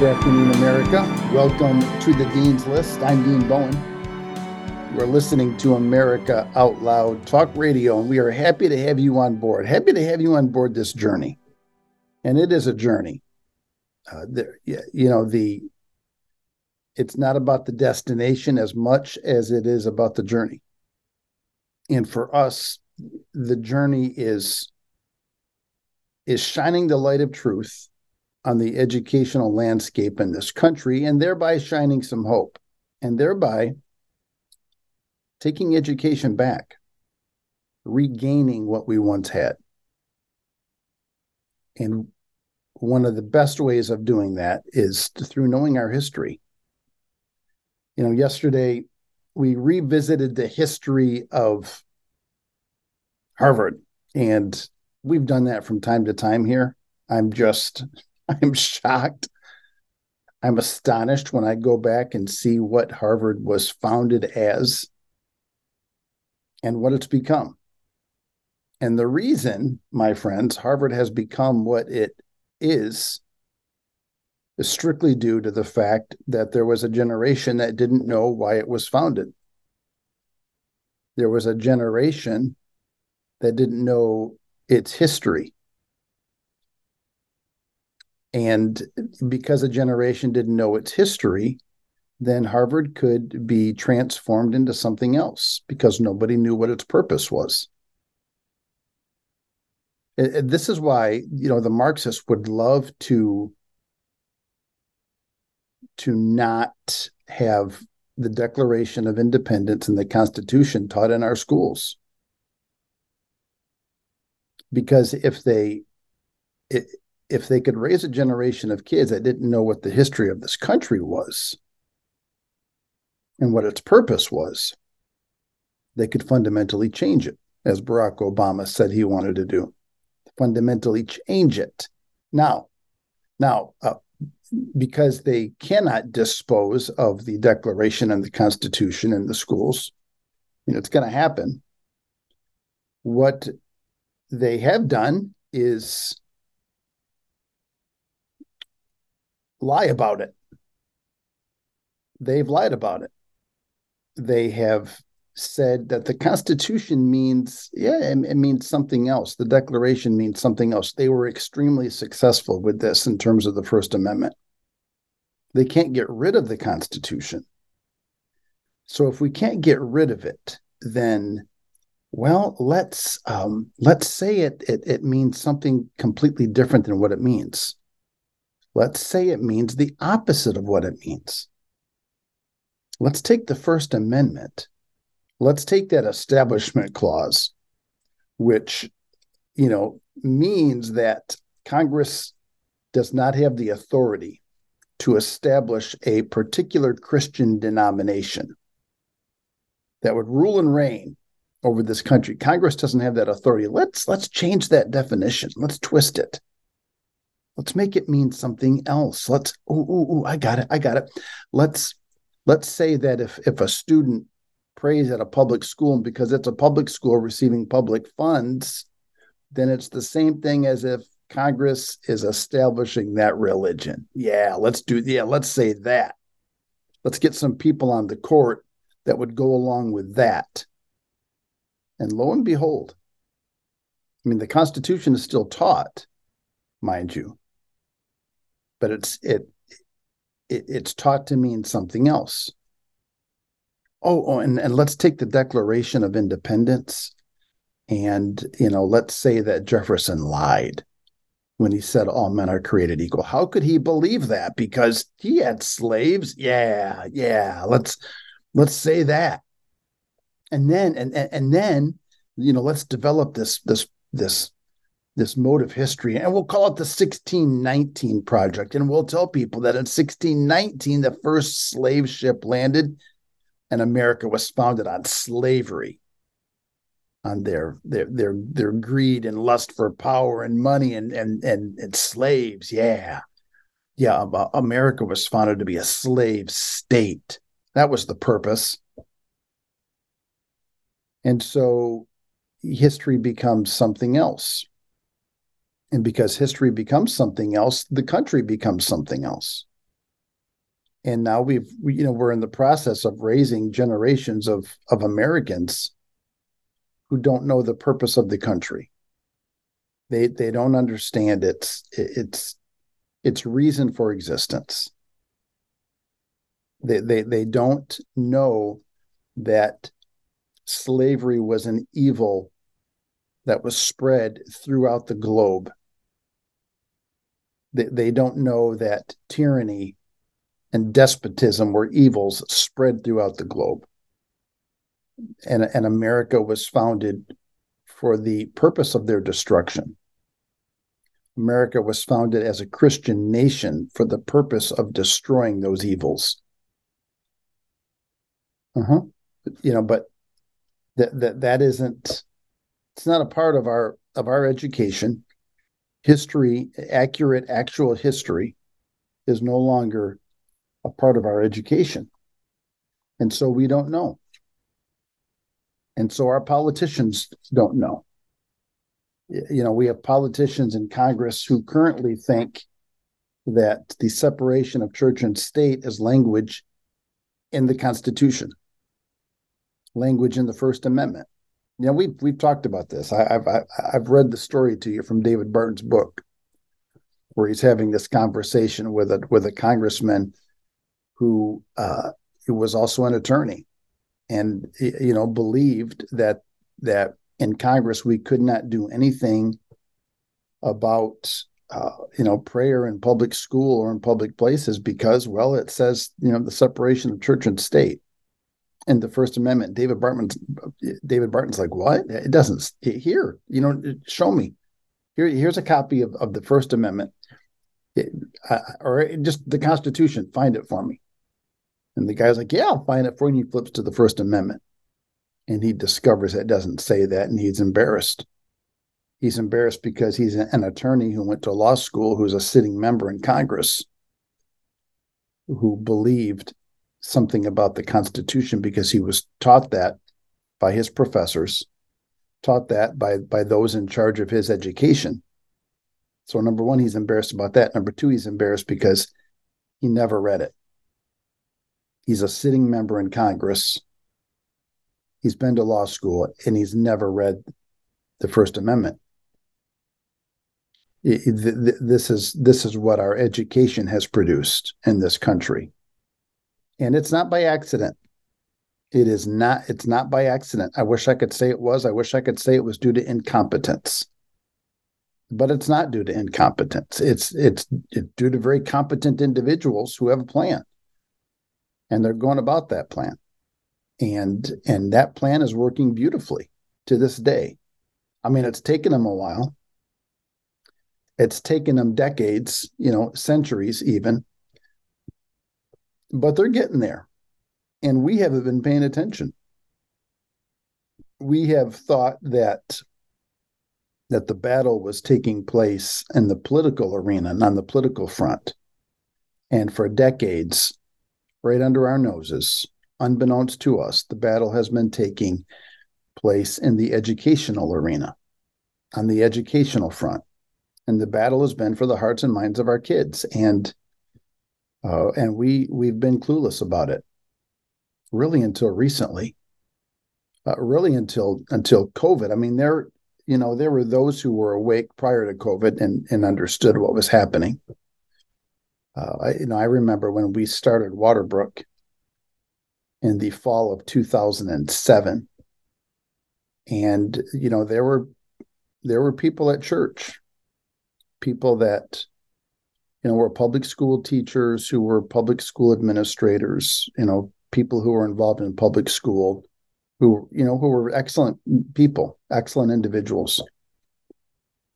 Good afternoon, America. Welcome to The Dean's List. I'm Dean Bowen. You're listening to America Out Loud Talk Radio, and we are happy to have you on board. Happy to have you on board this journey. And it is a journey. It's not about the destination as much as it is about the journey. And for us, the journey is shining the light of truth on the educational landscape in this country, and thereby shining some hope, and thereby taking education back, regaining what we once had. And one of the best ways of doing that is through knowing our history. You know, yesterday we revisited the history of Harvard, and we've done that from time to time here. I'm shocked. I'm astonished when I go back and see what Harvard was founded as and what it's become. And the reason, my friends, Harvard has become what it is strictly due to the fact that there was a generation that didn't know why it was founded. There was a generation that didn't know its history. And because a generation didn't know its history, then Harvard could be transformed into something else because nobody knew what its purpose was. This is why, you know, the Marxists would love to not have the Declaration of Independence and the Constitution taught in our schools. Because if they could raise a generation of kids that didn't know what the history of this country was and what its purpose was, they could fundamentally change it, as Barack Obama said he wanted to do. Fundamentally change it. Now, because they cannot dispose of the Declaration and the Constitution in the schools, you know, it's going to happen. What they have done is lie about it. They've lied about it. They have said that the Constitution means, it means something else. The Declaration means something else. They were extremely successful with this in terms of the First Amendment. They can't get rid of the Constitution. So if we can't get rid of it, then, well, let's say it means something completely different than what it means. Let's say it means the opposite of what it means. Let's take the First Amendment. Let's take that Establishment Clause, which, you know, means that Congress does not have the authority to establish a particular Christian denomination that would rule and reign over this country. Congress doesn't have that authority. Let's change that definition. Let's twist it. Let's make it mean something else. I got it. Let's say that if a student prays at a public school, and because it's a public school receiving public funds, then it's the same thing as if Congress is establishing that religion. Let's say that. Let's get some people on the court that would go along with that. And lo and behold, I mean, the Constitution is still taught, mind you, but it's taught to mean something else. And let's take the Declaration of Independence, and, you know, let's say that Jefferson lied when he said all men are created equal. How could he believe that? Because he had slaves. Let's say that, and then you know, let's develop this mode of history, and we'll call it the 1619 Project, and we'll tell people that in 1619 the first slave ship landed, and America was founded on slavery, on their greed and lust for power and money and slaves. America was founded to be a slave state. That was the purpose. And so history becomes something else. And because history becomes something else, the country becomes something else. And now we're in the process of raising generations of Americans who don't know the purpose of the country. They don't understand its reason for existence. They don't know that slavery was an evil that was spread throughout the globe. They don't know that tyranny and despotism were evils spread throughout the globe. And America was founded for the purpose of their destruction. America was founded as a Christian nation for the purpose of destroying those evils. But that isn't, it's not a part of our education. History, actual history is no longer a part of our education. And so we don't know. And so our politicians don't know. We have politicians in Congress who currently think that the separation of church and state is language in the Constitution, language in the First Amendment. We've talked about this. I've read the story to you from David Barton's book, where he's having this conversation with a congressman who was also an attorney, and believed that in Congress we could not do anything about prayer in public school or in public places because, well, it says the separation of church and state in the First Amendment. David Barton's like, what? It doesn't here. Show me. Here's a copy of the First Amendment, or just the Constitution. Find it for me. And the guy's like, yeah, I'll find it for you. And he flips to the First Amendment. And he discovers that it doesn't say that, and he's embarrassed. He's embarrassed because he's an attorney who went to law school, who's a sitting member in Congress, who believed something about the Constitution because he was taught that by his professors, taught that by those in charge of his education. So number one, he's embarrassed about that. Number two, he's embarrassed because he never read it. He's a sitting member in Congress. He's been to law school, and he's never read the First Amendment. This is what our education has produced in this country, and it's not by accident. It is not. It's not by accident. I wish I could say it was. I wish I could say it was due to incompetence, but it's not due to incompetence. It's due to very competent individuals who have a plan. And they're going about that plan. And that plan is working beautifully to this day. I mean, it's taken them a while. It's taken them decades, centuries even. But they're getting there. And we haven't been paying attention. We have thought that the battle was taking place in the political arena and on the political front. And for decades, right under our noses, unbeknownst to us, the battle has been taking place in the educational arena, on the educational front. And the battle has been for the hearts and minds of our kids. And we've been clueless about it, really until recently, really until COVID. I mean, there were those who were awake prior to COVID and understood what was happening. I remember when we started Waterbrook in the fall of 2007, and there were people at church, people that were public school teachers, who were public school administrators, people who were involved in public school, who were excellent people, excellent individuals.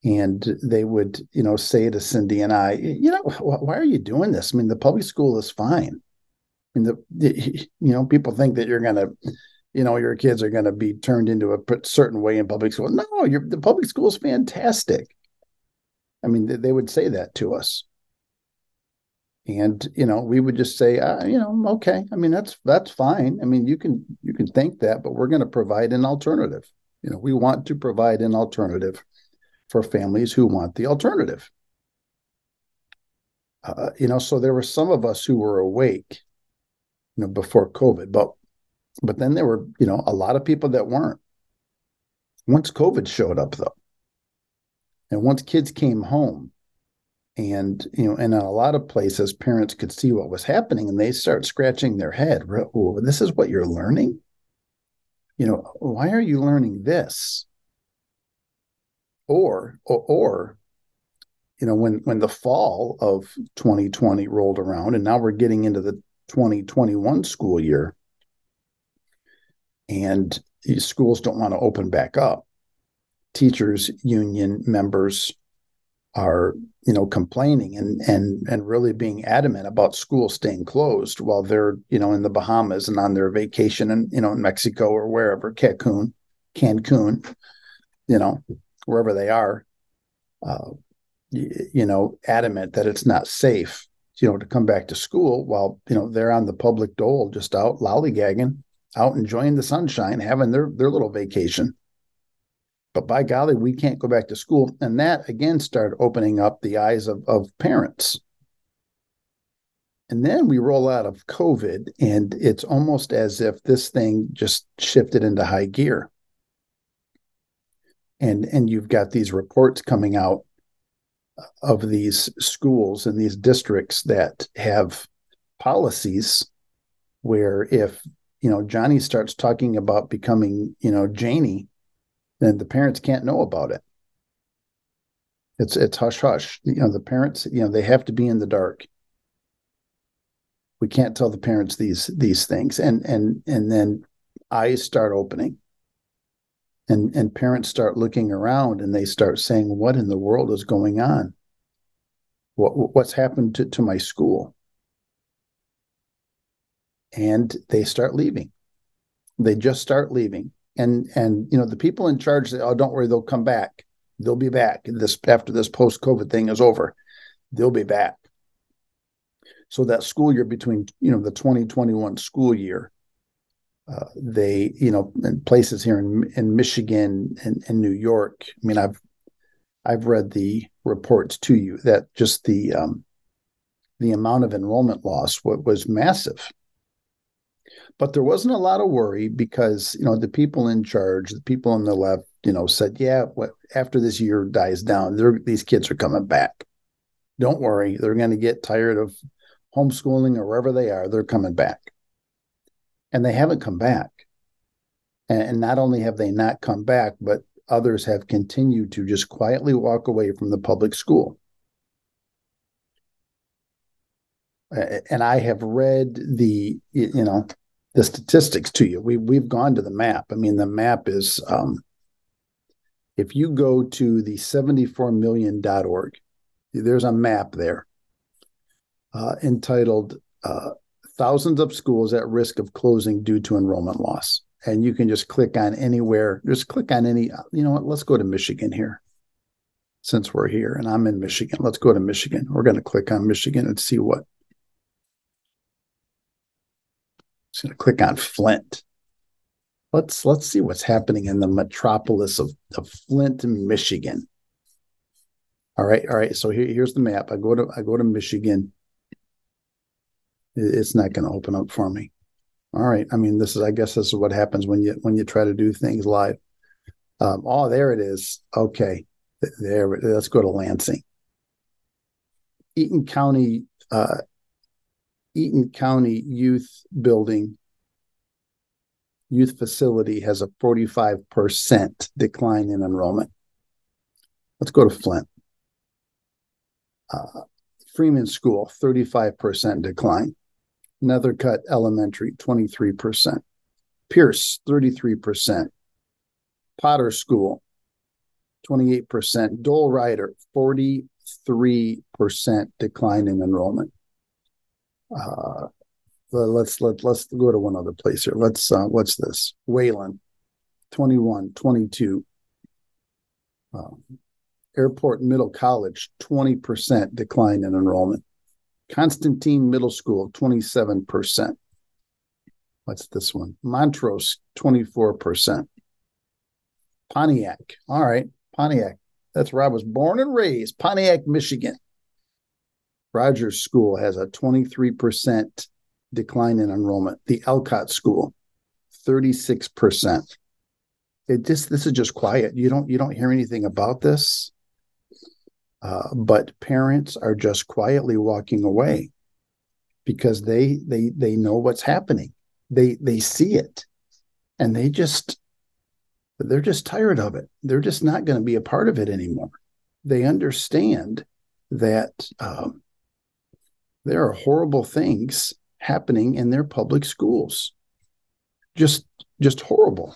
And they would, say to Cindy and I, why are you doing this? I mean, the public school is fine. I mean, people think that you're going to, your kids are going to be turned into a certain way in public school. No, the public school is fantastic. I mean, they would say that to us. And, we would just say, okay. I mean, that's fine. I mean, you can think that, but we're going to provide an alternative. We want to provide an alternative for families who want the alternative. So there were some of us who were awake, before COVID, but then there were, a lot of people that weren't. Once COVID showed up, though, and once kids came home, and, in a lot of places, parents could see what was happening, and they start scratching their head. Oh, this is what you're learning? Why are you learning this? Or when the fall of 2020 rolled around, and now we're getting into the 2021 school year, and these schools don't want to open back up. Teachers, union members are, complaining and really being adamant about schools staying closed while they're, in the Bahamas and on their vacation and, in Mexico or wherever, Cancun, wherever they are, adamant that it's not safe, to come back to school while, they're on the public dole, just out lollygagging, out enjoying the sunshine, having their little vacation. But by golly, we can't go back to school. And that, again, started opening up the eyes of parents. And then we roll out of COVID, and it's almost as if this thing just shifted into high gear. And you've got these reports coming out of these schools and these districts that have policies where if, Johnny starts talking about becoming, Janie, then the parents can't know about it. It's hush hush. The parents, they have to be in the dark. We can't tell the parents these things. And then eyes start opening. And parents start looking around, and they start saying, what in the world is going on? What's happened to my school? And they start leaving. They just start leaving. And the people in charge say, oh, don't worry, they'll come back. They'll be back after this post-COVID thing is over. They'll be back. So that school year between, the 2021 school year, they, in places here in Michigan and New York, I mean, I've read the reports to you that just the amount of enrollment loss was massive. But there wasn't a lot of worry because, the people in charge, the people on the left, said, yeah, after this year dies down, these kids are coming back. Don't worry. They're going to get tired of homeschooling or wherever they are. They're coming back. And they haven't come back. And not only have they not come back, but others have continued to just quietly walk away from the public school. And I have read the statistics to you. We've gone to the map. I mean, the map is, if you go to the 74million.org, there's a map there entitled Thousands of Schools at Risk of Closing Due to Enrollment Loss. And you can just click on anywhere. Just click on any, let's go to Michigan here. Since we're here and I'm in Michigan, let's go to Michigan. We're going to click on Michigan and see what. Just going to click on Flint. Let's see what's happening in the metropolis of Flint, Michigan. All right. So here's the map. I go to Michigan. It's not going to open up for me. All right. I mean, I guess this is what happens when you try to do things live. Oh, there it is. Okay, there. Let's go to Lansing. Eaton County Youth Building, Youth Facility has a 45% decline in enrollment. Let's go to Flint. Freeman School, 35% decline. Nethercutt Elementary, 23%. Pierce, 33%. Potter School, 28%. Dole Ryder, 43% decline in enrollment. Let's go to one other place here. Let's what's this? Wayland, 21%, 22%. Airport Middle College, 20% decline in enrollment. Constantine Middle School, 27%. What's this one? Montrose, 24%. Pontiac. All right, Pontiac. That's where I was born and raised, Pontiac, Michigan. Rogers School has a 23% decline in enrollment. The Elcott School, 36%. This is just quiet. You don't hear anything about this. But parents are just quietly walking away because they know what's happening. They see it, and they're just tired of it. They're just not going to be a part of it anymore. They understand that there are horrible things happening in their public schools. Just horrible.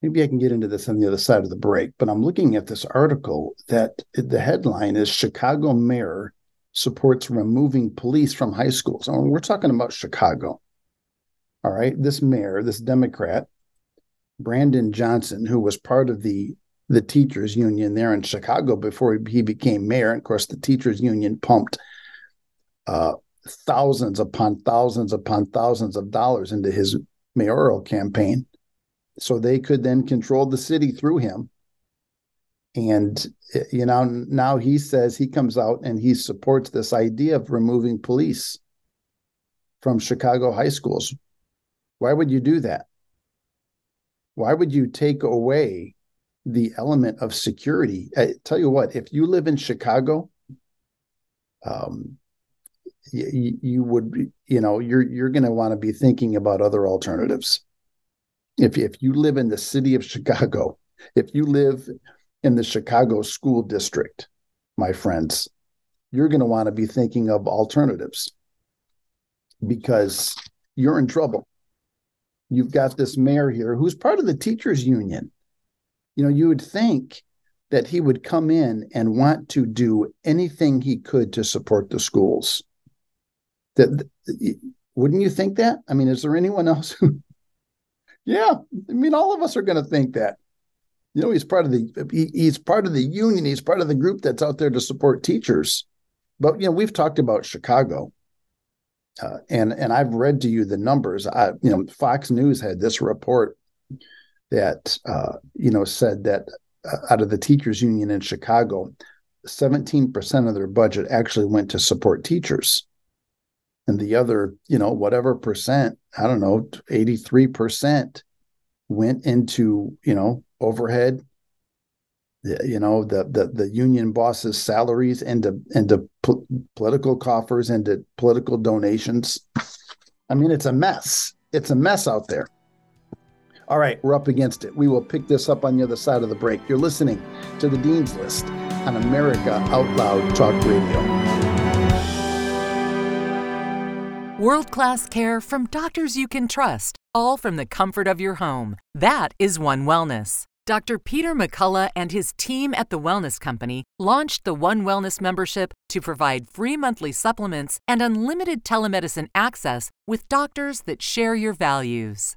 Maybe I can get into this on the other side of the break, but I'm looking at this article that the headline is Chicago Mayor Supports Removing Police from High Schools. And we're talking about Chicago. All right. This mayor, this Democrat, Brandon Johnson, who was part of the teachers union there in Chicago before he became mayor. And of course, the teachers union pumped thousands upon thousands upon thousands of dollars into his mayoral campaign, so they could then control the city through him. And, you know, now he says, he comes out and he supports this idea of removing police from Chicago high schools. Why would you do that? Why would you take away the element of security? I tell you what, if you live in Chicago, you would be, you know, you're going to want to be thinking about other alternatives. If you live in the city of Chicago, if you live in the Chicago school district, my friends, you're going to want to be thinking of alternatives because you're in trouble. You've got this mayor here who's part of the teachers union. You know, you would think that he would come in and want to do anything he could to support the schools. Wouldn't you think that? I mean, is there anyone else who... Yeah, I mean, all of us are going to think that. You know, he's part of the union. He's part of the group that's out there to support teachers. But you know, we've talked about Chicago, and I've read to you the numbers. Fox News had this report that said that out of the teachers union in Chicago, 17% of their budget actually went to support teachers. And the other, whatever percent, 83% went into, overhead, the union bosses' salaries, into political coffers, into political donations. I mean, it's a mess. It's a mess out there. All right, we're up against it. We will pick this up on the other side of the break. You're listening to The Dean's List on America Out Loud Talk Radio. World-class care from doctors you can trust, all from the comfort of your home. That is One Wellness. Dr. Peter McCullough and his team at The Wellness Company launched the One Wellness membership to provide free monthly supplements and unlimited telemedicine access with doctors that share your values.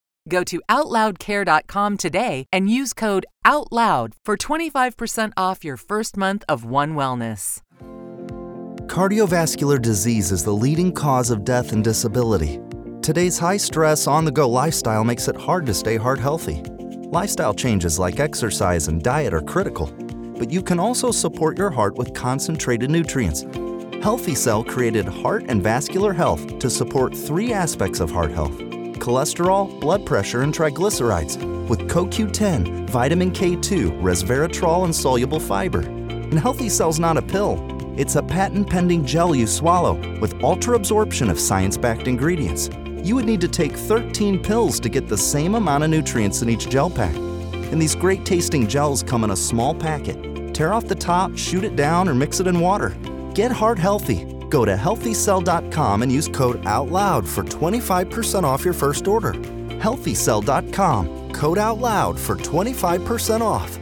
Go to OutLoudCare.com today and use code OUTLOUD for 25% off your first month of One Wellness. Cardiovascular disease is the leading cause of death and disability. Today's high-stress, on-the-go lifestyle makes it hard to stay heart healthy. Lifestyle changes like exercise and diet are critical, but you can also support your heart with concentrated nutrients. Healthy Cell created Heart and Vascular Health to support three aspects of heart health: cholesterol, blood pressure, and triglycerides, with CoQ10, vitamin K2, resveratrol, and soluble fiber. And Healthy Cell's not a pill. It's a patent-pending gel you swallow with ultra-absorption of science-backed ingredients. You would need to take 13 pills to get the same amount of nutrients in each gel pack. And these great-tasting gels come in a small packet. Tear off the top, shoot it down, or mix it in water. Get heart healthy. Go to HealthyCell.com and use code OUTLOUD for 25% off your first order. HealthyCell.com, code OUTLOUD for 25% off.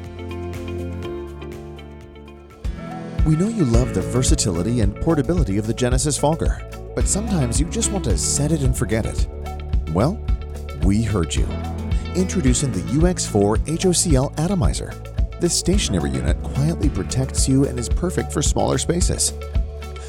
We know you love the versatility and portability of the Genesis Fogger, but sometimes you just want to set it and forget it. Well, we heard you. Introducing the UX4 HOCl Atomizer. This stationary unit quietly protects you and is perfect for smaller spaces.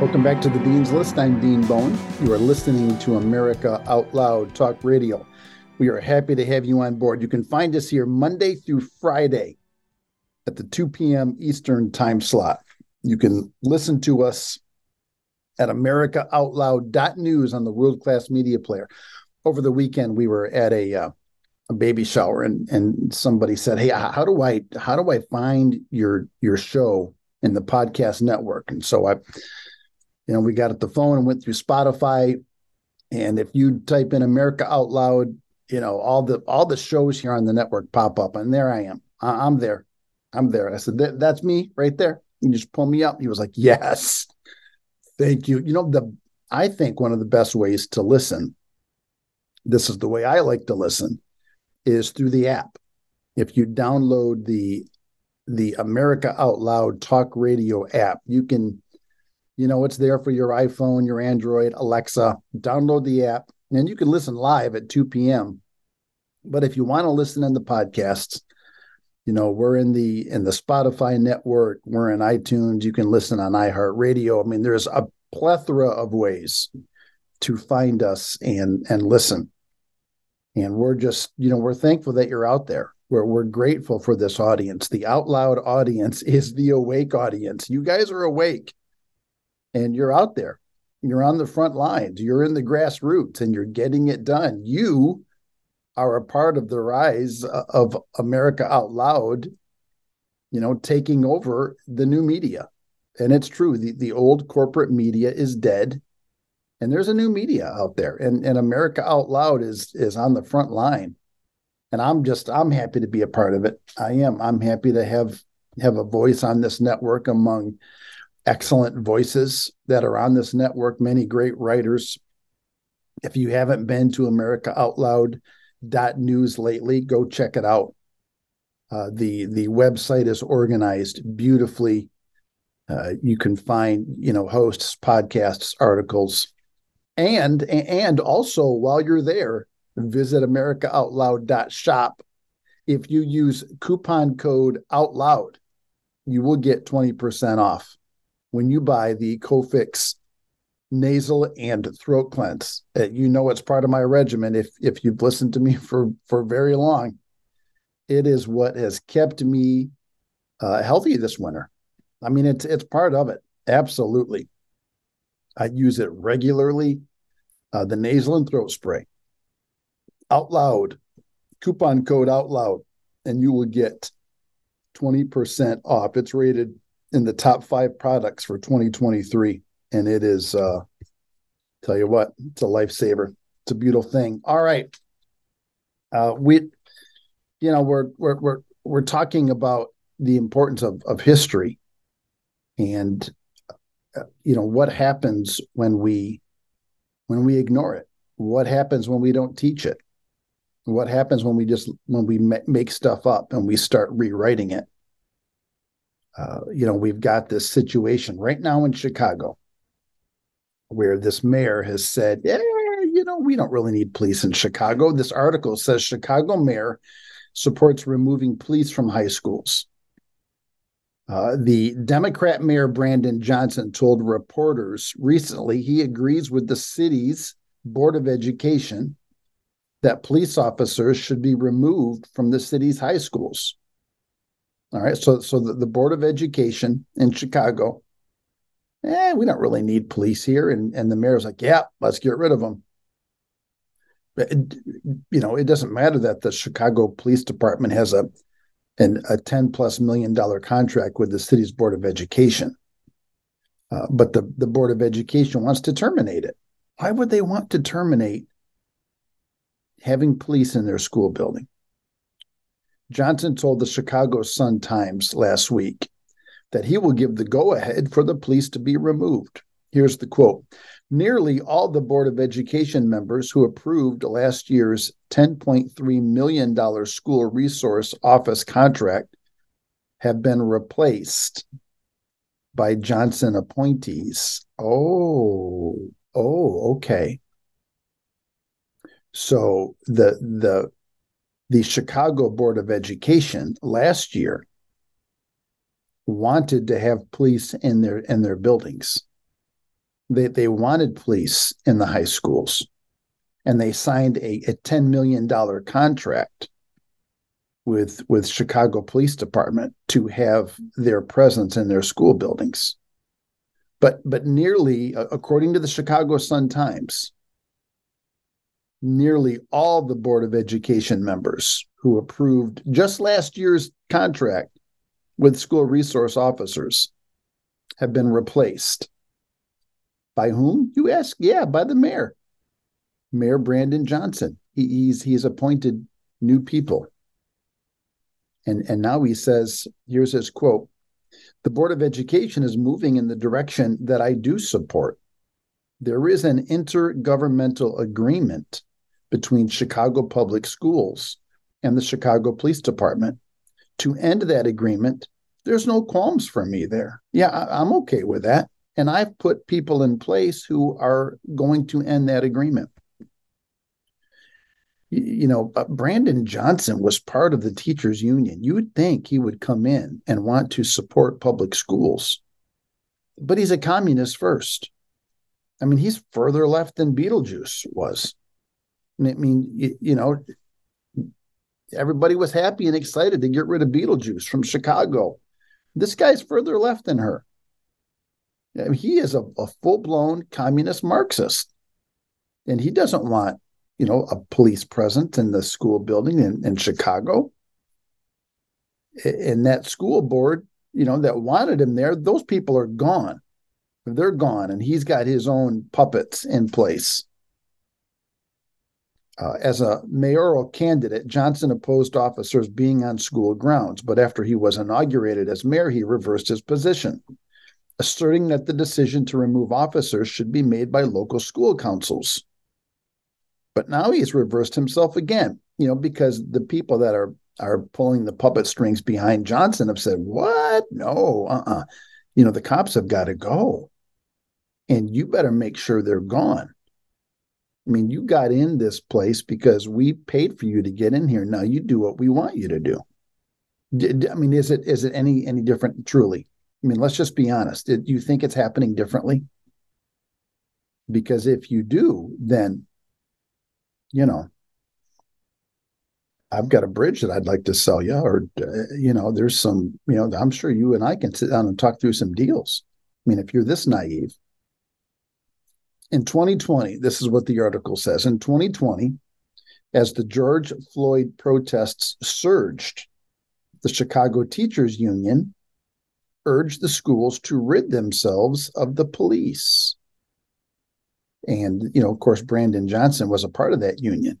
Welcome back to The Dean's List. I'm Dean Bowen. You are listening to America Out Loud Talk Radio. We are happy to have you on board. You can find us here Monday through Friday at the 2 p.m. Eastern time slot. You can listen to us at AmericaOutloud.news on the world-class media player. Over the weekend, we were at a baby shower, and somebody said, "Hey, how do I find your show in the podcast network?" And so we got at the phone and went through Spotify. And if you type in America Out Loud, all the shows here on the network pop up. And there I am. I'm there. I said, that's me right there. You just pull me up. He was like, yes, thank you. I think one of the best ways to listen, this is the way I like to listen, is through the app. If you download the America Out Loud Talk Radio app, you can... it's there for your iPhone, your Android, Alexa. Download the app, and you can listen live at 2 p.m. But if you want to listen in the podcasts, we're in the Spotify network, we're in iTunes. You can listen on iHeartRadio. I mean, there's a plethora of ways to find us and listen. And we're just, we're thankful that you're out there. We're grateful for this audience. The Out Loud audience is the awake audience. You guys are awake. And you're out there, you're on the front lines, you're in the grassroots, and you're getting it done. You are a part of the rise of America Out Loud, taking over the new media. And it's true, the old corporate media is dead, and there's a new media out there. And America Out Loud is on the front line. And I'm happy to be a part of it. I am. I'm happy to have a voice on this network among excellent voices that are on this network, many great writers. If you haven't been to AmericaOutloud.news lately, go check it out. The website is organized beautifully. You can find, hosts, podcasts, articles. And also, while you're there, visit AmericaOutloud.shop. If you use coupon code OUTLOUD, you will get 20% off when you buy the Cofix nasal and throat cleanse. It's part of my regimen. If you've listened to me for very long, it is what has kept me healthy this winter. I mean, it's part of it. Absolutely. I use it regularly, the nasal and throat spray. Out Loud, coupon code Out Loud, and you will get 20% off. It's rated in the top 5 products for 2023. And it is, tell you what, it's a lifesaver. It's a beautiful thing. All right. We're talking about the importance of history and, what happens when we ignore it, what happens when we don't teach it, what happens when we make stuff up and we start rewriting it. We've got this situation right now in Chicago where this mayor has said, we don't really need police in Chicago. This article says Chicago mayor supports removing police from high schools. The Democrat mayor, Brandon Johnson, told reporters recently he agrees with the city's Board of Education that police officers should be removed from the city's high schools. All right, so the Board of Education in Chicago, we don't really need police here. And the mayor's like, yeah, let's get rid of them. But, it doesn't matter that the Chicago Police Department has a $10+ million contract with the city's Board of Education. But the Board of Education wants to terminate it. Why would they want to terminate having police in their school building. Johnson told the Chicago Sun-Times last week that he will give the go-ahead for the police to be removed. Here's the quote. Nearly all the Board of Education members who approved last year's $10.3 million school resource office contract have been replaced by Johnson appointees. Okay. So the Chicago Board of Education last year wanted to have police in their buildings. They wanted police in the high schools, and they signed a $10 million contract with Chicago Police Department to have their presence in their school buildings. But nearly, according to the Chicago Sun-Times, nearly all the Board of Education members who approved just last year's contract with school resource officers have been replaced. By whom, you ask? Yeah, by the mayor. Mayor Brandon Johnson. He's appointed new people. And now he says, here's his quote, the Board of Education is moving in the direction that I do support. There is an intergovernmental agreement between Chicago Public Schools and the Chicago Police Department. To end that agreement, there's no qualms for me there. Yeah, I'm okay with that. And I've put people in place who are going to end that agreement. You know, Brandon Johnson was part of the teachers union. You would think he would come in and want to support public schools. But he's a communist first. I mean, he's further left than Beetlejuice was. I mean, you know, everybody was happy and excited to get rid of Beetlejuice from Chicago. This guy's further left than her. He is a full-blown communist Marxist, and he doesn't want, you know, a police presence in the school building in Chicago. And that school board, you know, that wanted him there, those people are gone. They're gone, and he's got his own puppets in place. As a mayoral candidate, Johnson opposed officers being on school grounds, but after he was inaugurated as mayor, he reversed his position, asserting that the decision to remove officers should be made by local school councils. But now he's reversed himself again, you know, because the people that are pulling the puppet strings behind Johnson have said, what? No, You know, the cops have got to go. And you better make sure they're gone. I mean, you got in this place because we paid for you to get in here. Now you do what we want you to do. I mean, is it any different, truly? I mean, let's just be honest. Do you think it's happening differently? Because if you do, then, you know, I've got a bridge that I'd like to sell you, or, you know, there's some, you know, I'm sure you and I can sit down and talk through some deals. I mean, if you're this naive. In 2020, this is what the article says. In 2020, as the George Floyd protests surged, the Chicago Teachers Union urged the schools to rid themselves of the police. And, you know, of course, Brandon Johnson was a part of that union.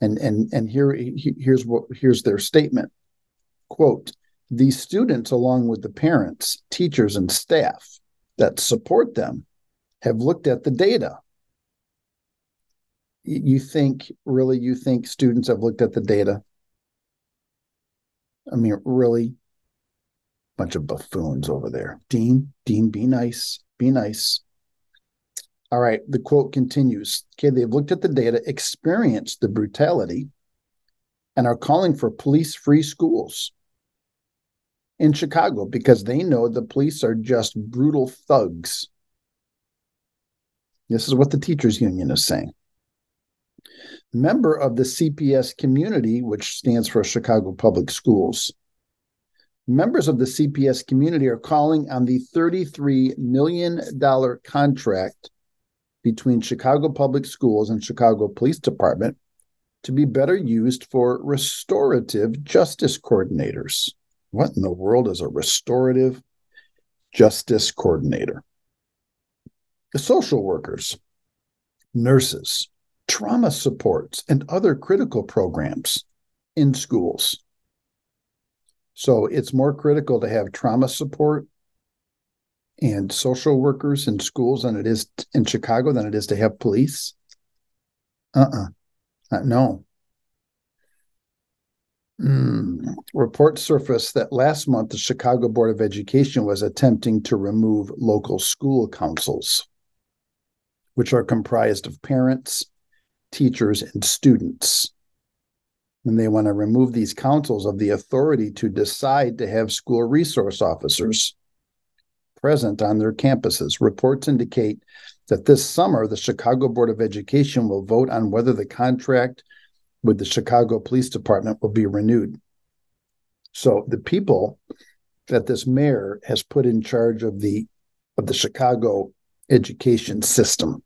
And here's their statement. Quote, the students, along with the parents, teachers, and staff that support them, have looked at the data. You think students have looked at the data? I mean, really? Bunch of buffoons over there. Dean, be nice. Be nice. All right, the quote continues. Okay, they've looked at the data, experienced the brutality, and are calling for police-free schools in Chicago because they know the police are just brutal thugs. This is what the teachers union is saying. Member of the CPS community, which stands for Chicago Public Schools, members of the CPS community are calling on the $33 million contract between Chicago Public Schools and Chicago Police Department to be better used for restorative justice coordinators. What in the world is a restorative justice coordinator? The social workers, nurses, trauma supports, and other critical programs in schools. So it's more critical to have trauma support and social workers in schools than it is in Chicago than it is to have police? No. Reports surfaced that last month the Chicago Board of Education was attempting to remove local school councils, which are comprised of parents, teachers, and students. And they want to remove these councils of the authority to decide to have school resource officers present on their campuses. Reports indicate that this summer, the Chicago Board of Education will vote on whether the contract with the Chicago Police Department will be renewed. So the people that this mayor has put in charge of the Chicago education system,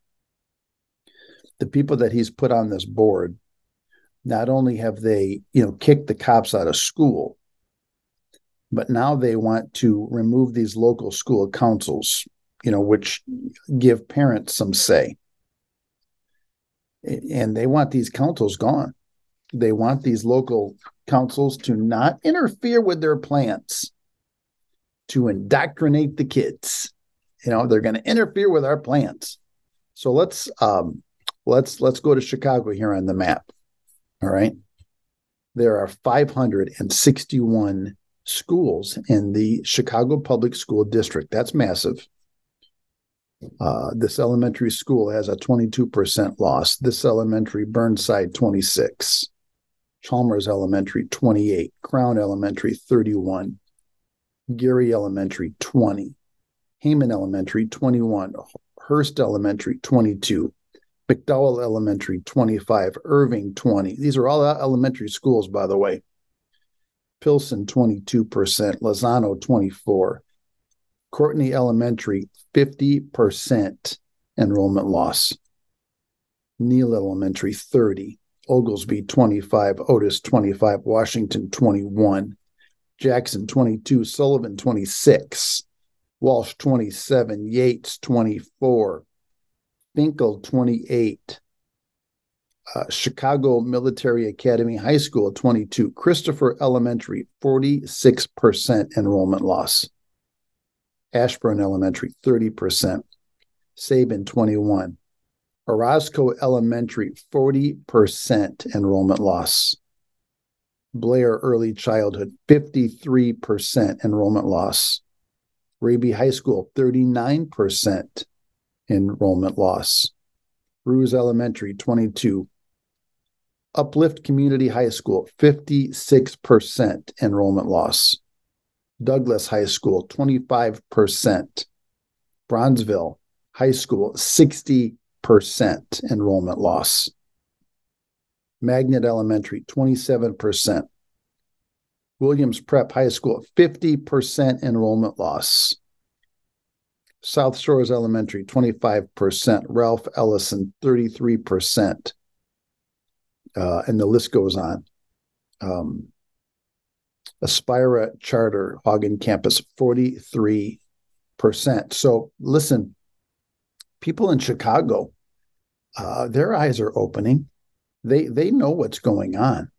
the people that he's put on this board, not only have they, kicked the cops out of school, but now they want to remove these local school councils, which give parents some say. And they want these councils gone. They want these local councils to not interfere with their plans to indoctrinate the kids. They're going to interfere with our plans. So let's go to Chicago here on the map. All right. There are 561 schools in the Chicago Public School District. That's massive. This elementary school has a 22% loss. This elementary, Burnside, 26. Chalmers Elementary, 28. Crown Elementary, 31. Geary Elementary, 20. Hayman Elementary, 21. Hearst Elementary, 22. McDowell Elementary, 25. Irving, 20. These are all elementary schools, by the way. Pilsen, 22%. Lozano, 24%. Courtney Elementary, 50% enrollment loss. Neal Elementary, 30%. Oglesby, 25%. Otis, 25%. Washington, 21%. Jackson, 22%. Sullivan, 26%. Walsh, 27%. Yates, 24%. Finkel, 28%. Chicago Military Academy High School, 22%. Christopher Elementary, 46% enrollment loss. Ashburn Elementary, 30%. Sabin, 21%. Orozco Elementary, 40% enrollment loss. Blair Early Childhood, 53% enrollment loss. Raby High School, 39% enrollment loss. Ruse Elementary, 22%. Uplift Community High School, 56% enrollment loss. Douglas High School, 25%. Bronzeville High School, 60% enrollment loss. Magnet Elementary, 27%. Williams Prep High School, 50% enrollment loss. South Shores Elementary, 25%. Ralph Ellison, 33%. And the list goes on. Aspira Charter, Hagen Campus, 43%. So listen, people in Chicago, their eyes are opening. They know what's going on,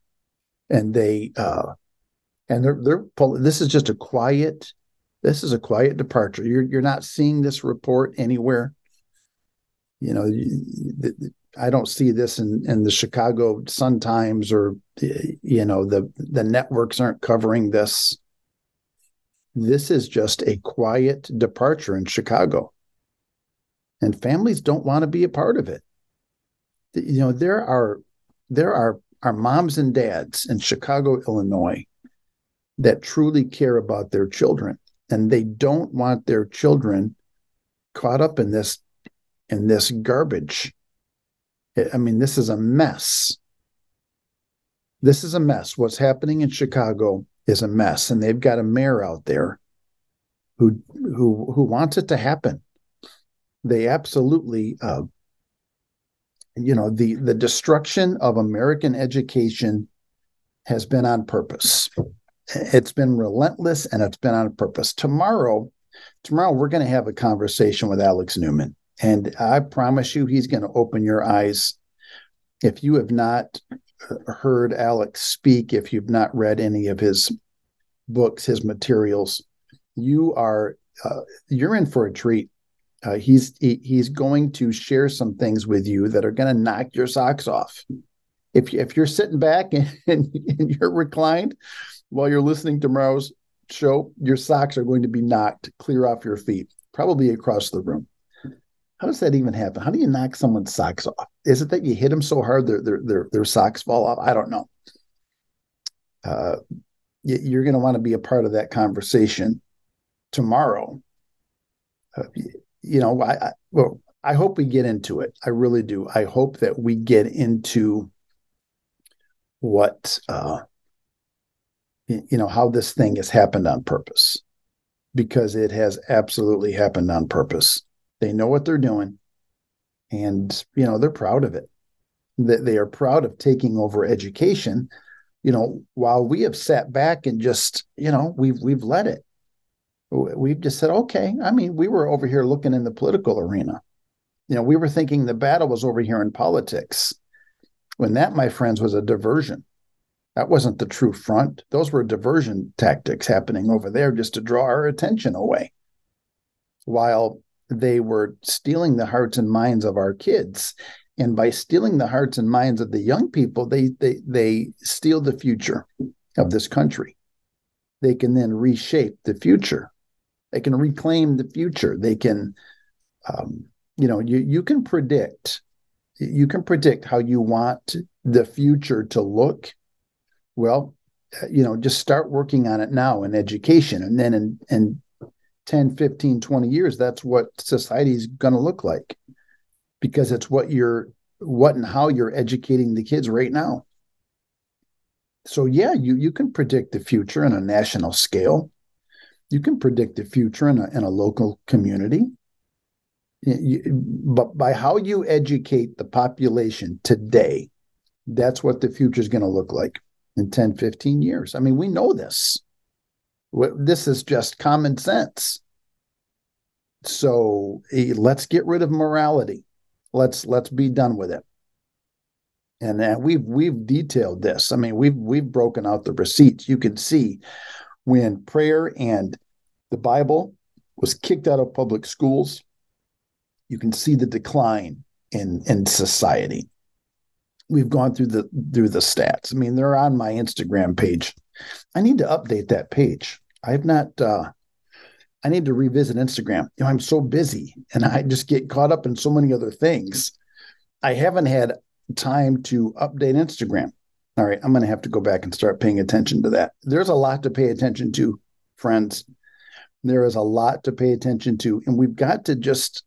and they're pulling. This is a quiet departure. You're not seeing this report anywhere. I don't see this in the Chicago Sun-Times or, the networks aren't covering this. This is just a quiet departure in Chicago. And families don't want to be a part of it. There are moms and dads in Chicago, Illinois, that truly care about their children. And they don't want their children caught up in this garbage. I mean, this is a mess. This is a mess. What's happening in Chicago is a mess, and they've got a mayor out there who wants it to happen. They absolutely, the destruction of American education has been on purpose. It's been relentless, and it's been on purpose. Tomorrow we're going to have a conversation with Alex Newman. And I promise you, he's going to open your eyes If you have not heard Alex speak, if you've not read any of his books, his materials, you're in for a treat. He's going to share some things with you that are going to knock your socks off. If you're sitting back and you're reclined while you're listening to tomorrow's show, your socks are going to be knocked clear off your feet, probably across the room. How does that even happen? How do you knock someone's socks off? Is it that you hit them so hard their socks fall off? I don't know. You're going to want to be a part of that conversation tomorrow. I hope we get into it. I really do. I hope that we get into what, how this thing has happened on purpose, because it has absolutely happened on purpose. They know what they're doing, and, they're proud of it. They are proud of taking over education, while we have sat back and just, we've let it. We've just said, okay. I mean, we were over here looking in the political arena. We were thinking the battle was over here in politics, when that, my friends, was a diversion. That wasn't the true front. Those were diversion tactics happening over there just to draw our attention away, while they were stealing the hearts and minds of our kids. And by stealing the hearts and minds of the young people, they steal the future of this country. They can then reshape the future. They can reclaim the future. They can, you can predict how you want the future to look. Well, just start working on it now in education, and then in 10, 15, 20 years, that's what society is going to look like, because it's what and how you're educating the kids right now. So yeah, you can predict the future on a national scale. You can predict the future in a local community. But by how you educate the population today, that's what the future is going to look like in 10, 15 years. I mean, we know this. This is just common sense. So let's get rid of morality. Let's be done with it. And we've detailed this. I mean, we've broken out the receipts. You can see when prayer and the Bible was kicked out of public schools, you can see the decline in society. We've gone through the stats. I mean, they're on my Instagram page. I need to update that page. I've not. I need to revisit Instagram. I'm so busy, and I just get caught up in so many other things. I haven't had time to update Instagram. All right, I'm going to have to go back and start paying attention to that. There's a lot to pay attention to, friends. There is a lot to pay attention to, and we've got to just,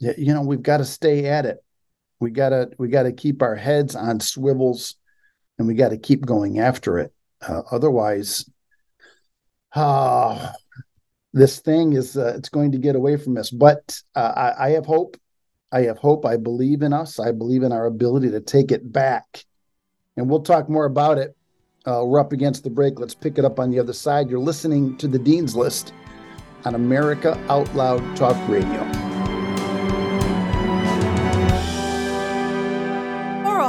we've got to stay at it. We got to keep our heads on swivels, and we got to keep going after it. Otherwise, this thing is, it's going to get away from us. But I have hope. I have hope. I believe in us. I believe in our ability to take it back. And we'll talk more about it. We're up against the break. Let's pick it up on the other side. You're listening to The Dean's List on America Out Loud Talk Radio. Oral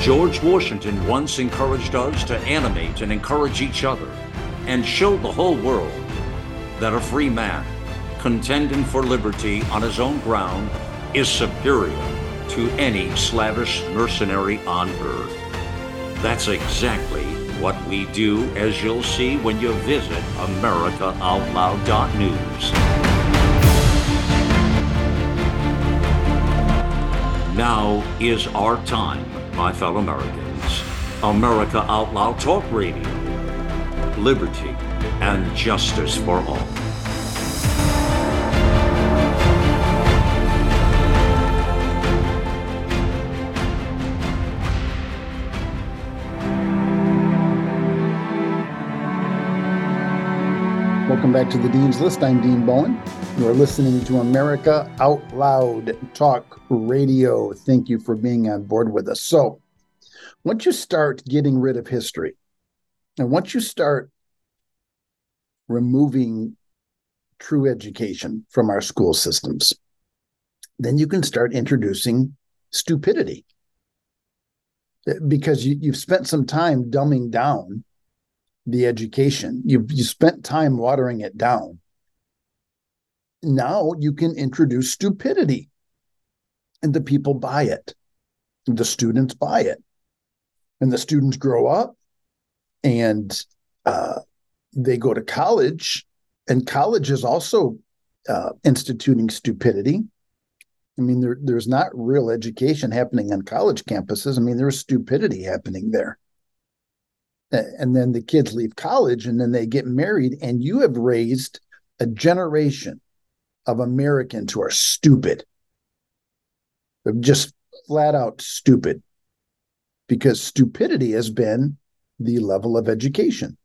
George Washington once encouraged us to animate and encourage each other and show the whole world that a free man contending for liberty on his own ground is superior to any slavish mercenary on earth. That's exactly what we do, as you'll see when you visit AmericaOutloud.news. Now is our time, my fellow Americans. America Out Loud Talk Radio. Liberty and justice for all. Welcome back to The Dean's List. I'm Dean Bowen. You're listening to America Out Loud Talk Radio. Thank you for being on board with us. So once you start getting rid of history, and once you start removing true education from our school systems, then you can start introducing stupidity. Because you've spent some time dumbing down the education. You spent time watering it down. Now you can introduce stupidity. And the people buy it. The students buy it. And the students grow up and they go to college. And college is also instituting stupidity. I mean, there's not real education happening on college campuses. I mean, there's stupidity happening there. And then the kids leave college and then they get married, and you have raised a generation of Americans who are stupid. They're just flat out stupid because stupidity has been the level of education.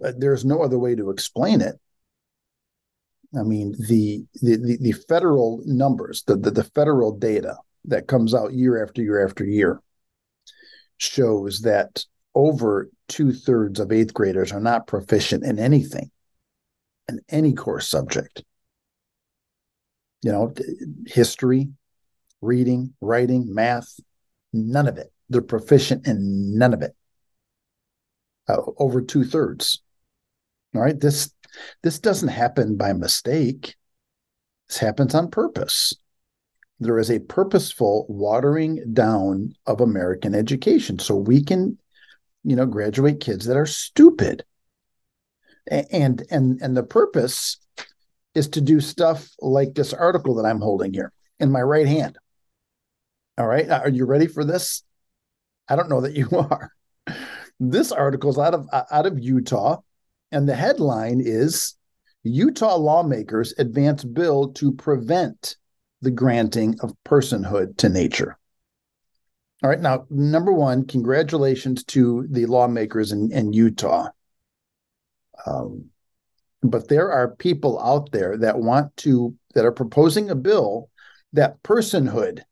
There's no other way to explain it. I mean, the federal numbers, the federal data that comes out year after year after year shows that over 2/3 of eighth graders are not proficient in anything, in any core subject. You know, history, reading, writing, math, none of it. They're proficient in none of it. Over 2/3. All right, this doesn't happen by mistake. This happens on purpose. There is a purposeful watering down of American education. So we can, you know, graduate kids that are stupid. And the purpose is to do stuff like this article that I'm holding here in my right hand. All right. Are you ready for this? I don't know that you are. This article is out of Utah. And the headline is, Utah lawmakers advance bill to prevent the granting of personhood to nature. All right, now, number one, congratulations to the lawmakers in Utah. But there are people out there that are proposing a bill that personhood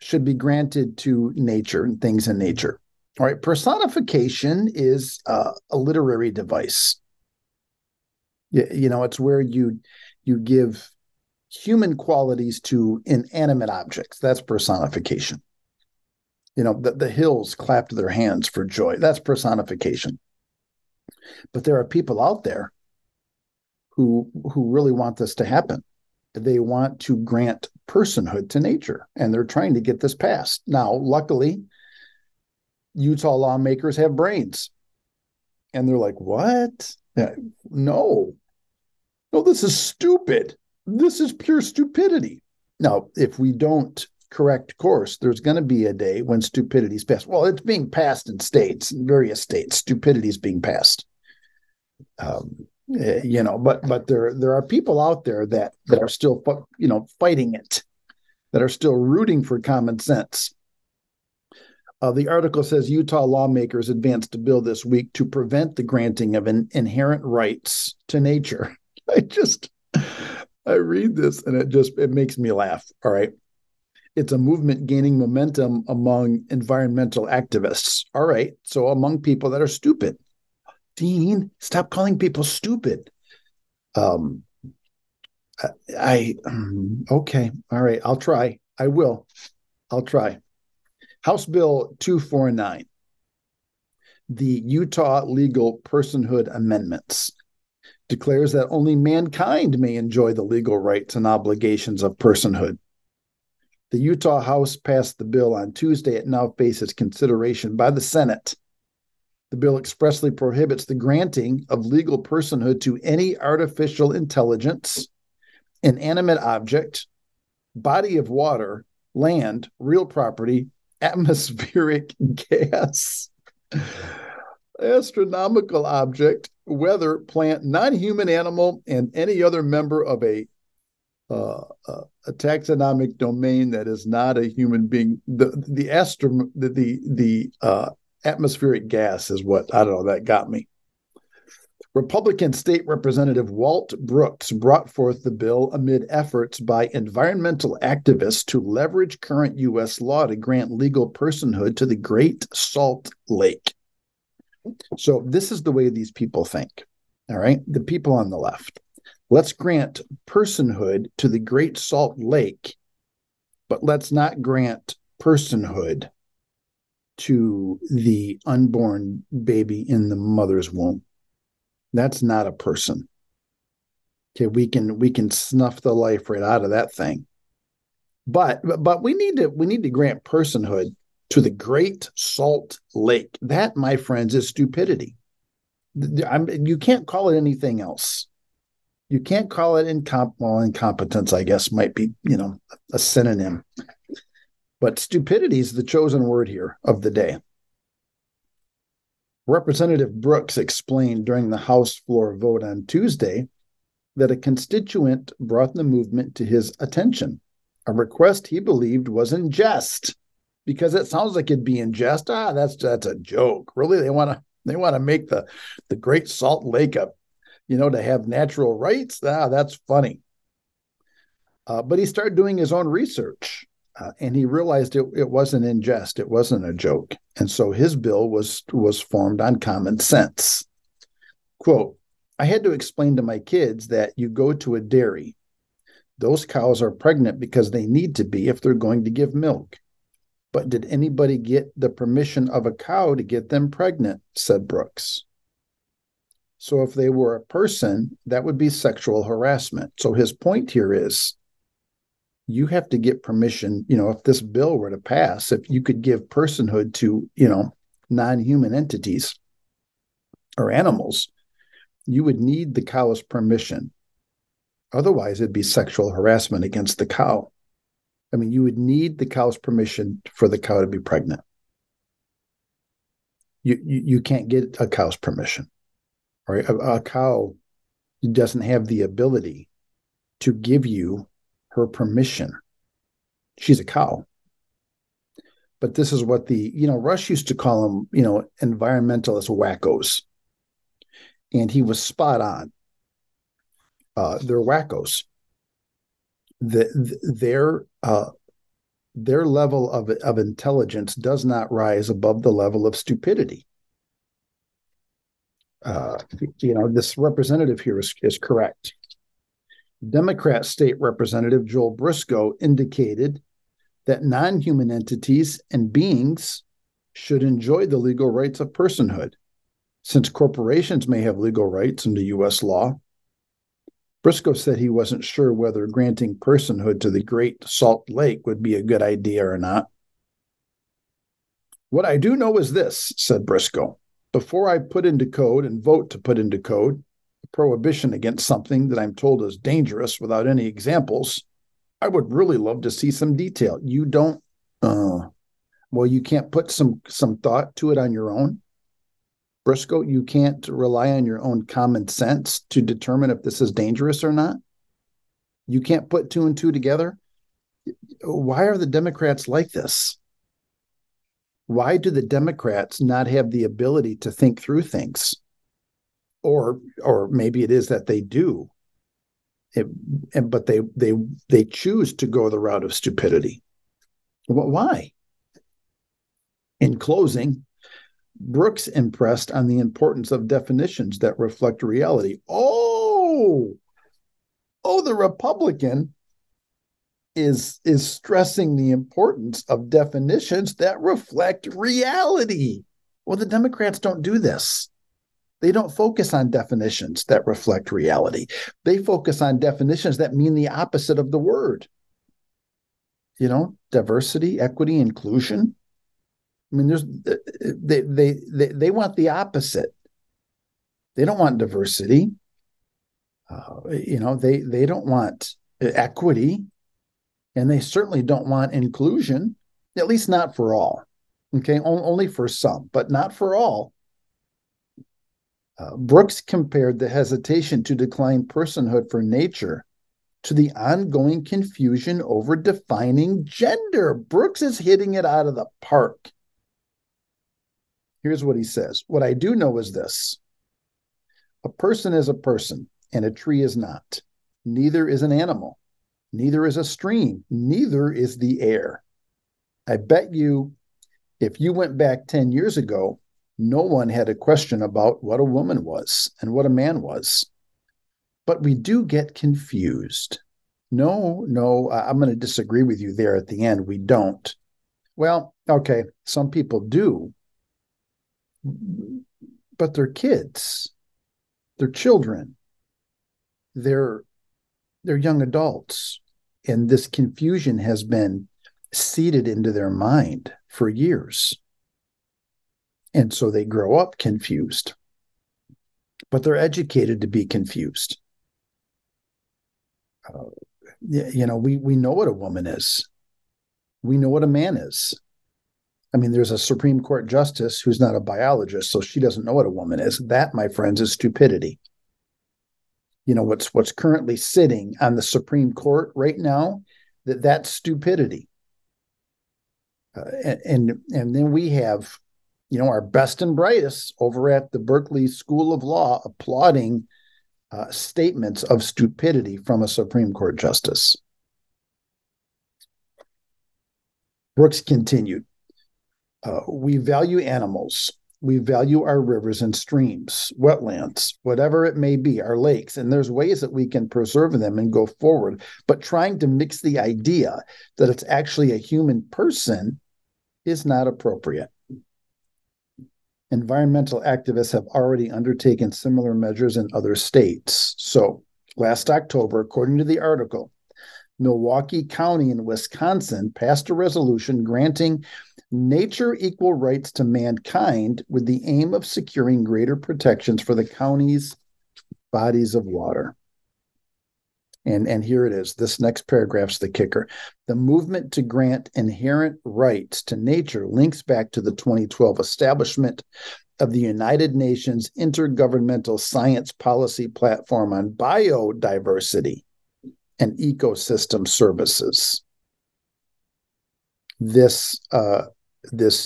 should be granted to nature and things in nature. All right, personification is a literary device. You know, it's where you give human qualities to inanimate objects. That's personification. You know, the hills clapped their hands for joy. That's personification. But there are people out there who really want this to happen. They want to grant personhood to nature, and they're trying to get this passed. Now, luckily, Utah lawmakers have brains. And they're like, what? No, this is stupid. This is pure stupidity. Now, if we don't correct course, there's going to be a day when stupidity is passed. Well, it's being passed in various states. Stupidity is being passed. You know, but there are people out there that are still, you know, fighting it, that are still rooting for common sense. The article says Utah lawmakers advanced a bill this week to prevent the granting of inherent rights to nature. I read this and it makes me laugh. All right. It's a movement gaining momentum among environmental activists. All right. So among people that are stupid. Dean, stop calling people stupid. Okay. All right. I'll try. I will. I'll try. House Bill 249, the Utah Legal Personhood Amendments, declares that only mankind may enjoy the legal rights and obligations of personhood. The Utah House passed the bill on Tuesday. It now faces consideration by the Senate. The bill expressly prohibits the granting of legal personhood to any artificial intelligence, inanimate object, body of water, land, real property, atmospheric gas, astronomical object, weather, plant, non-human animal, and any other member of a taxonomic domain that is not a human being. The atmospheric gas is what, I don't know, that got me. Republican State Representative Walt Brooks brought forth the bill amid efforts by environmental activists to leverage current U.S. law to grant legal personhood to the Great Salt Lake. So this is the way these people think, all right? The people on the left. Let's grant personhood to the Great Salt Lake, but let's not grant personhood to the unborn baby in the mother's womb. That's not a person. Okay, we can snuff the life right out of that thing. But we need to grant personhood to the Great Salt Lake. That, my friends, is stupidity. You can't call it anything else. You can't call it incompetence, I guess, might be, a synonym. But stupidity is the chosen word here of the day. Representative Brooks explained during the House floor vote on Tuesday that a constituent brought the movement to his attention, a request he believed was in jest, because it sounds like it'd be in jest. That's a joke. Really, they want to make the Great Salt Lake up, to have natural rights. That's funny. But he started doing his own research. And he realized it wasn't in jest. It wasn't a joke. And so his bill was formed on common sense. Quote, I had to explain to my kids that you go to a dairy. Those cows are pregnant because they need to be if they're going to give milk. But did anybody get the permission of a cow to get them pregnant, said Brooks. So if they were a person, that would be sexual harassment. So his point here is, you have to get permission, if this bill were to pass, if you could give personhood to, non-human entities or animals, you would need the cow's permission. Otherwise, it'd be sexual harassment against the cow. I mean, you would need the cow's permission for the cow to be pregnant. You can't get a cow's permission. Right? A cow doesn't have the ability to give you her permission. She's a cow. But this is what the, Rush used to call them, environmentalist wackos. And he was spot on. They're wackos. Their level of intelligence does not rise above the level of stupidity. This representative here is correct. Democrat State Representative Joel Briscoe indicated that non-human entities and beings should enjoy the legal rights of personhood. Since corporations may have legal rights under U.S. law, Briscoe said he wasn't sure whether granting personhood to the Great Salt Lake would be a good idea or not. What I do know is this, said Briscoe, before I put into code and vote to put into code, prohibition against something that I'm told is dangerous without any examples, I would really love to see some detail. You don't, you can't put some thought to it on your own. Briscoe, you can't rely on your own common sense to determine if this is dangerous or not. You can't put two and two together. Why are the Democrats like this? Why do the Democrats not have the ability to think through things? Or maybe it is that they do, but they choose to go the route of stupidity. Why? In closing, Brooks impressed on the importance of definitions that reflect reality. The Republican is stressing the importance of definitions that reflect reality. Well, the Democrats don't do this. They don't focus on definitions that reflect reality. They focus on definitions that mean the opposite of the word. Diversity, equity, inclusion. I mean, they want the opposite. They don't want diversity. They don't want equity, and they certainly don't want inclusion, at least not for all. Okay, only for some, but not for all. Brooks compared the hesitation to decline personhood for nature to the ongoing confusion over defining gender. Brooks is hitting it out of the park. Here's what he says. What I do know is this. A person is a person, and a tree is not. Neither is an animal. Neither is a stream. Neither is the air. I bet you, if you went back 10 years ago, no one had a question about what a woman was and what a man was. But we do get confused. No, I'm going to disagree with you there at the end. We don't. Well, okay, some people do. But they're kids. They're children. They're young adults. And this confusion has been seeded into their mind for years. And so they grow up confused. But they're educated to be confused. We know what a woman is. We know what a man is. I mean, there's a Supreme Court justice who's not a biologist, so she doesn't know what a woman is. That, my friends, is stupidity. You know, what's currently sitting on the Supreme Court right now, that's stupidity. And then we have, you know, our best and brightest over at the Berkeley School of Law applauding statements of stupidity from a Supreme Court justice. Brooks continued. We value animals. We value our rivers and streams, wetlands, whatever it may be, our lakes. And there's ways that we can preserve them and go forward. But trying to mix the idea that it's actually a human person is not appropriate. Environmental activists have already undertaken similar measures in other states. So last October, according to the article, Milwaukee County in Wisconsin passed a resolution granting nature equal rights to mankind with the aim of securing greater protections for the county's bodies of water. And here it is. This next paragraph's the kicker. The movement to grant inherent rights to nature links back to the 2012 establishment of the United Nations Intergovernmental Science Policy Platform on Biodiversity and Ecosystem Services. This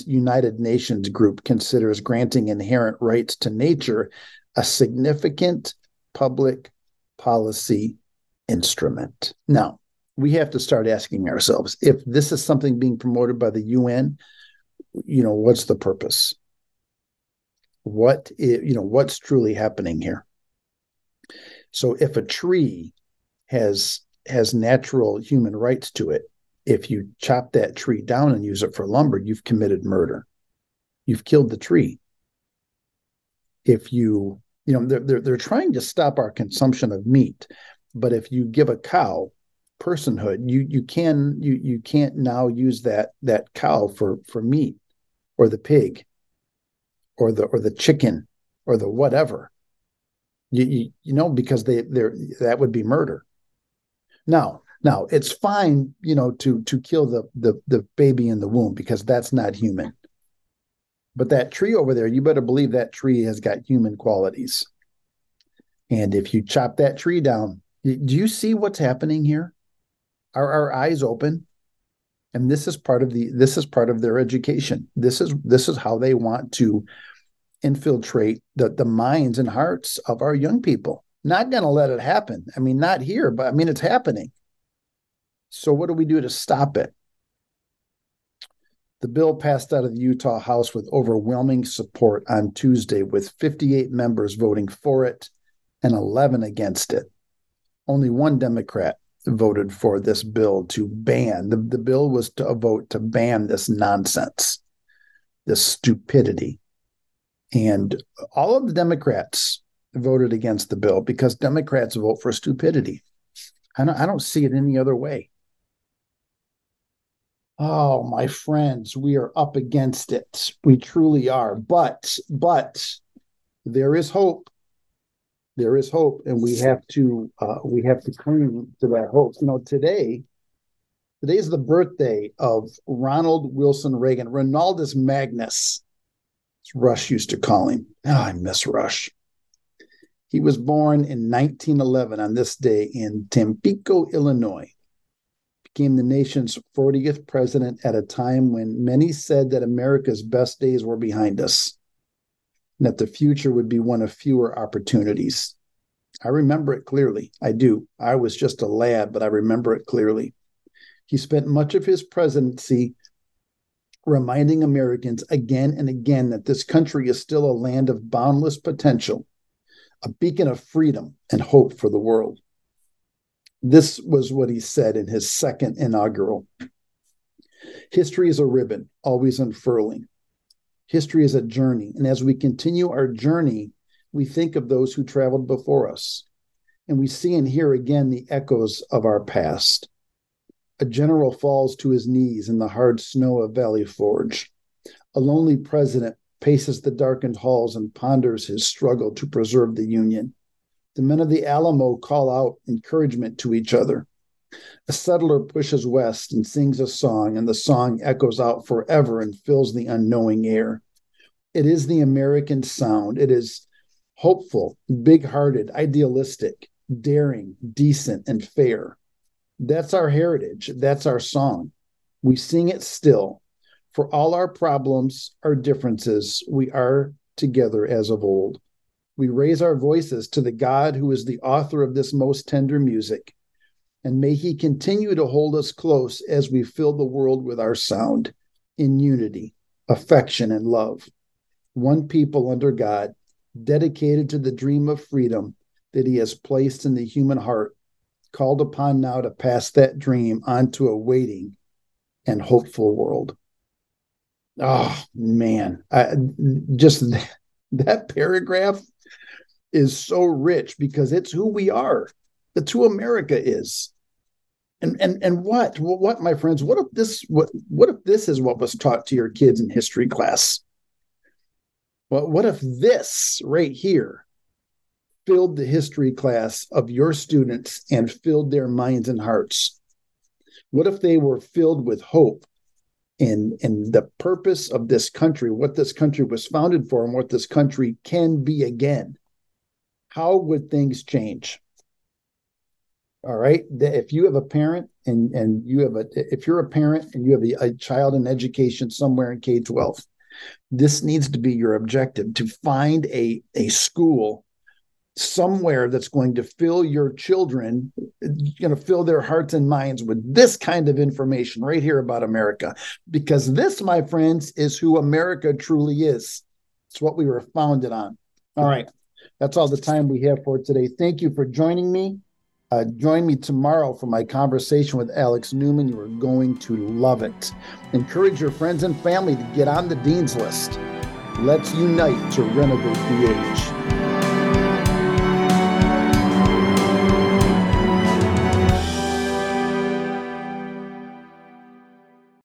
United Nations group considers granting inherent rights to nature a significant public policy instrument. Now, we have to start asking ourselves, if this is something being promoted by the UN, you know, what's the purpose? What's truly happening here? So if a tree has natural human rights to it, if you chop that tree down and use it for lumber, you've committed murder. You've killed the tree. If you, you know, they're trying to stop our consumption of meat, but if you give a cow personhood, you can't now use that cow for meat, or the pig, or the chicken, or the whatever. You know, because that would be murder. Now, it's fine, you know, to kill the baby in the womb, because that's not human. But that tree over there, you better believe that tree has got human qualities. And if you chop that tree down, do you see what's happening here? Are our eyes open? And this is part of their education. This is how they want to infiltrate the minds and hearts of our young people. Not going to let it happen. I mean, not here, but I mean, it's happening. So what do we do to stop it? The bill passed out of the Utah House with overwhelming support on Tuesday, with 58 members voting for it and 11 against it. Only one Democrat voted for this bill to ban. The bill was to a vote to ban this nonsense, this stupidity. And all of the Democrats voted against the bill because Democrats vote for stupidity. I don't see it any other way. Oh, my friends, we are up against it. We truly are. But there is hope. There is hope, and we have to cling to that hope. You know, today is the birthday of Ronald Wilson Reagan, Ronaldus Magnus, as Rush used to call him. Oh, I miss Rush. He was born in 1911 on this day in Tampico, Illinois. Became the nation's 40th president at a time when many said that America's best days were behind us. and that the future would be one of fewer opportunities. I remember it clearly. I do. I was just a lad, but I remember it clearly. He spent much of his presidency reminding Americans again and again that this country is still a land of boundless potential, a beacon of freedom and hope for the world. This was what he said in his second inaugural. History is a ribbon, always unfurling. History is a journey, and as we continue our journey, we think of those who traveled before us, and we see and hear again the echoes of our past. A general falls to his knees in the hard snow of Valley Forge. A lonely president paces the darkened halls and ponders his struggle to preserve the Union. The men of the Alamo call out encouragement to each other. A settler pushes west and sings a song, and the song echoes out forever and fills the unknowing air. It is the American sound. It is hopeful, big-hearted, idealistic, daring, decent, and fair. That's our heritage. That's our song. We sing it still. For all our problems, our differences, we are together as of old. We raise our voices to the God who is the author of this most tender music, and may he continue to hold us close as we fill the world with our sound, in unity, affection, and love. One people under God, dedicated to the dream of freedom that he has placed in the human heart, called upon now to pass that dream onto a waiting and hopeful world. Oh, man, that paragraph is so rich because it's who we are. That's who America is. And what, my friends, what if this is what was taught to your kids in history class? Well, what if this right here filled the history class of your students and filled their minds and hearts? What if they were filled with hope and the purpose of this country, what this country was founded for and what this country can be again? How would things change? All right. If you have a parent and you have a child in education somewhere in K-12, this needs to be your objective, to find a school somewhere that's going to fill your children, going to fill their hearts and minds with this kind of information right here about America. Because this, my friends, is who America truly is. It's what we were founded on. All right. That's all the time we have for today. Thank you for joining me. Join me tomorrow for my conversation with Alex Newman. You are going to love it. Encourage your friends and family to get on the Dean's List. Let's unite to renovate the age.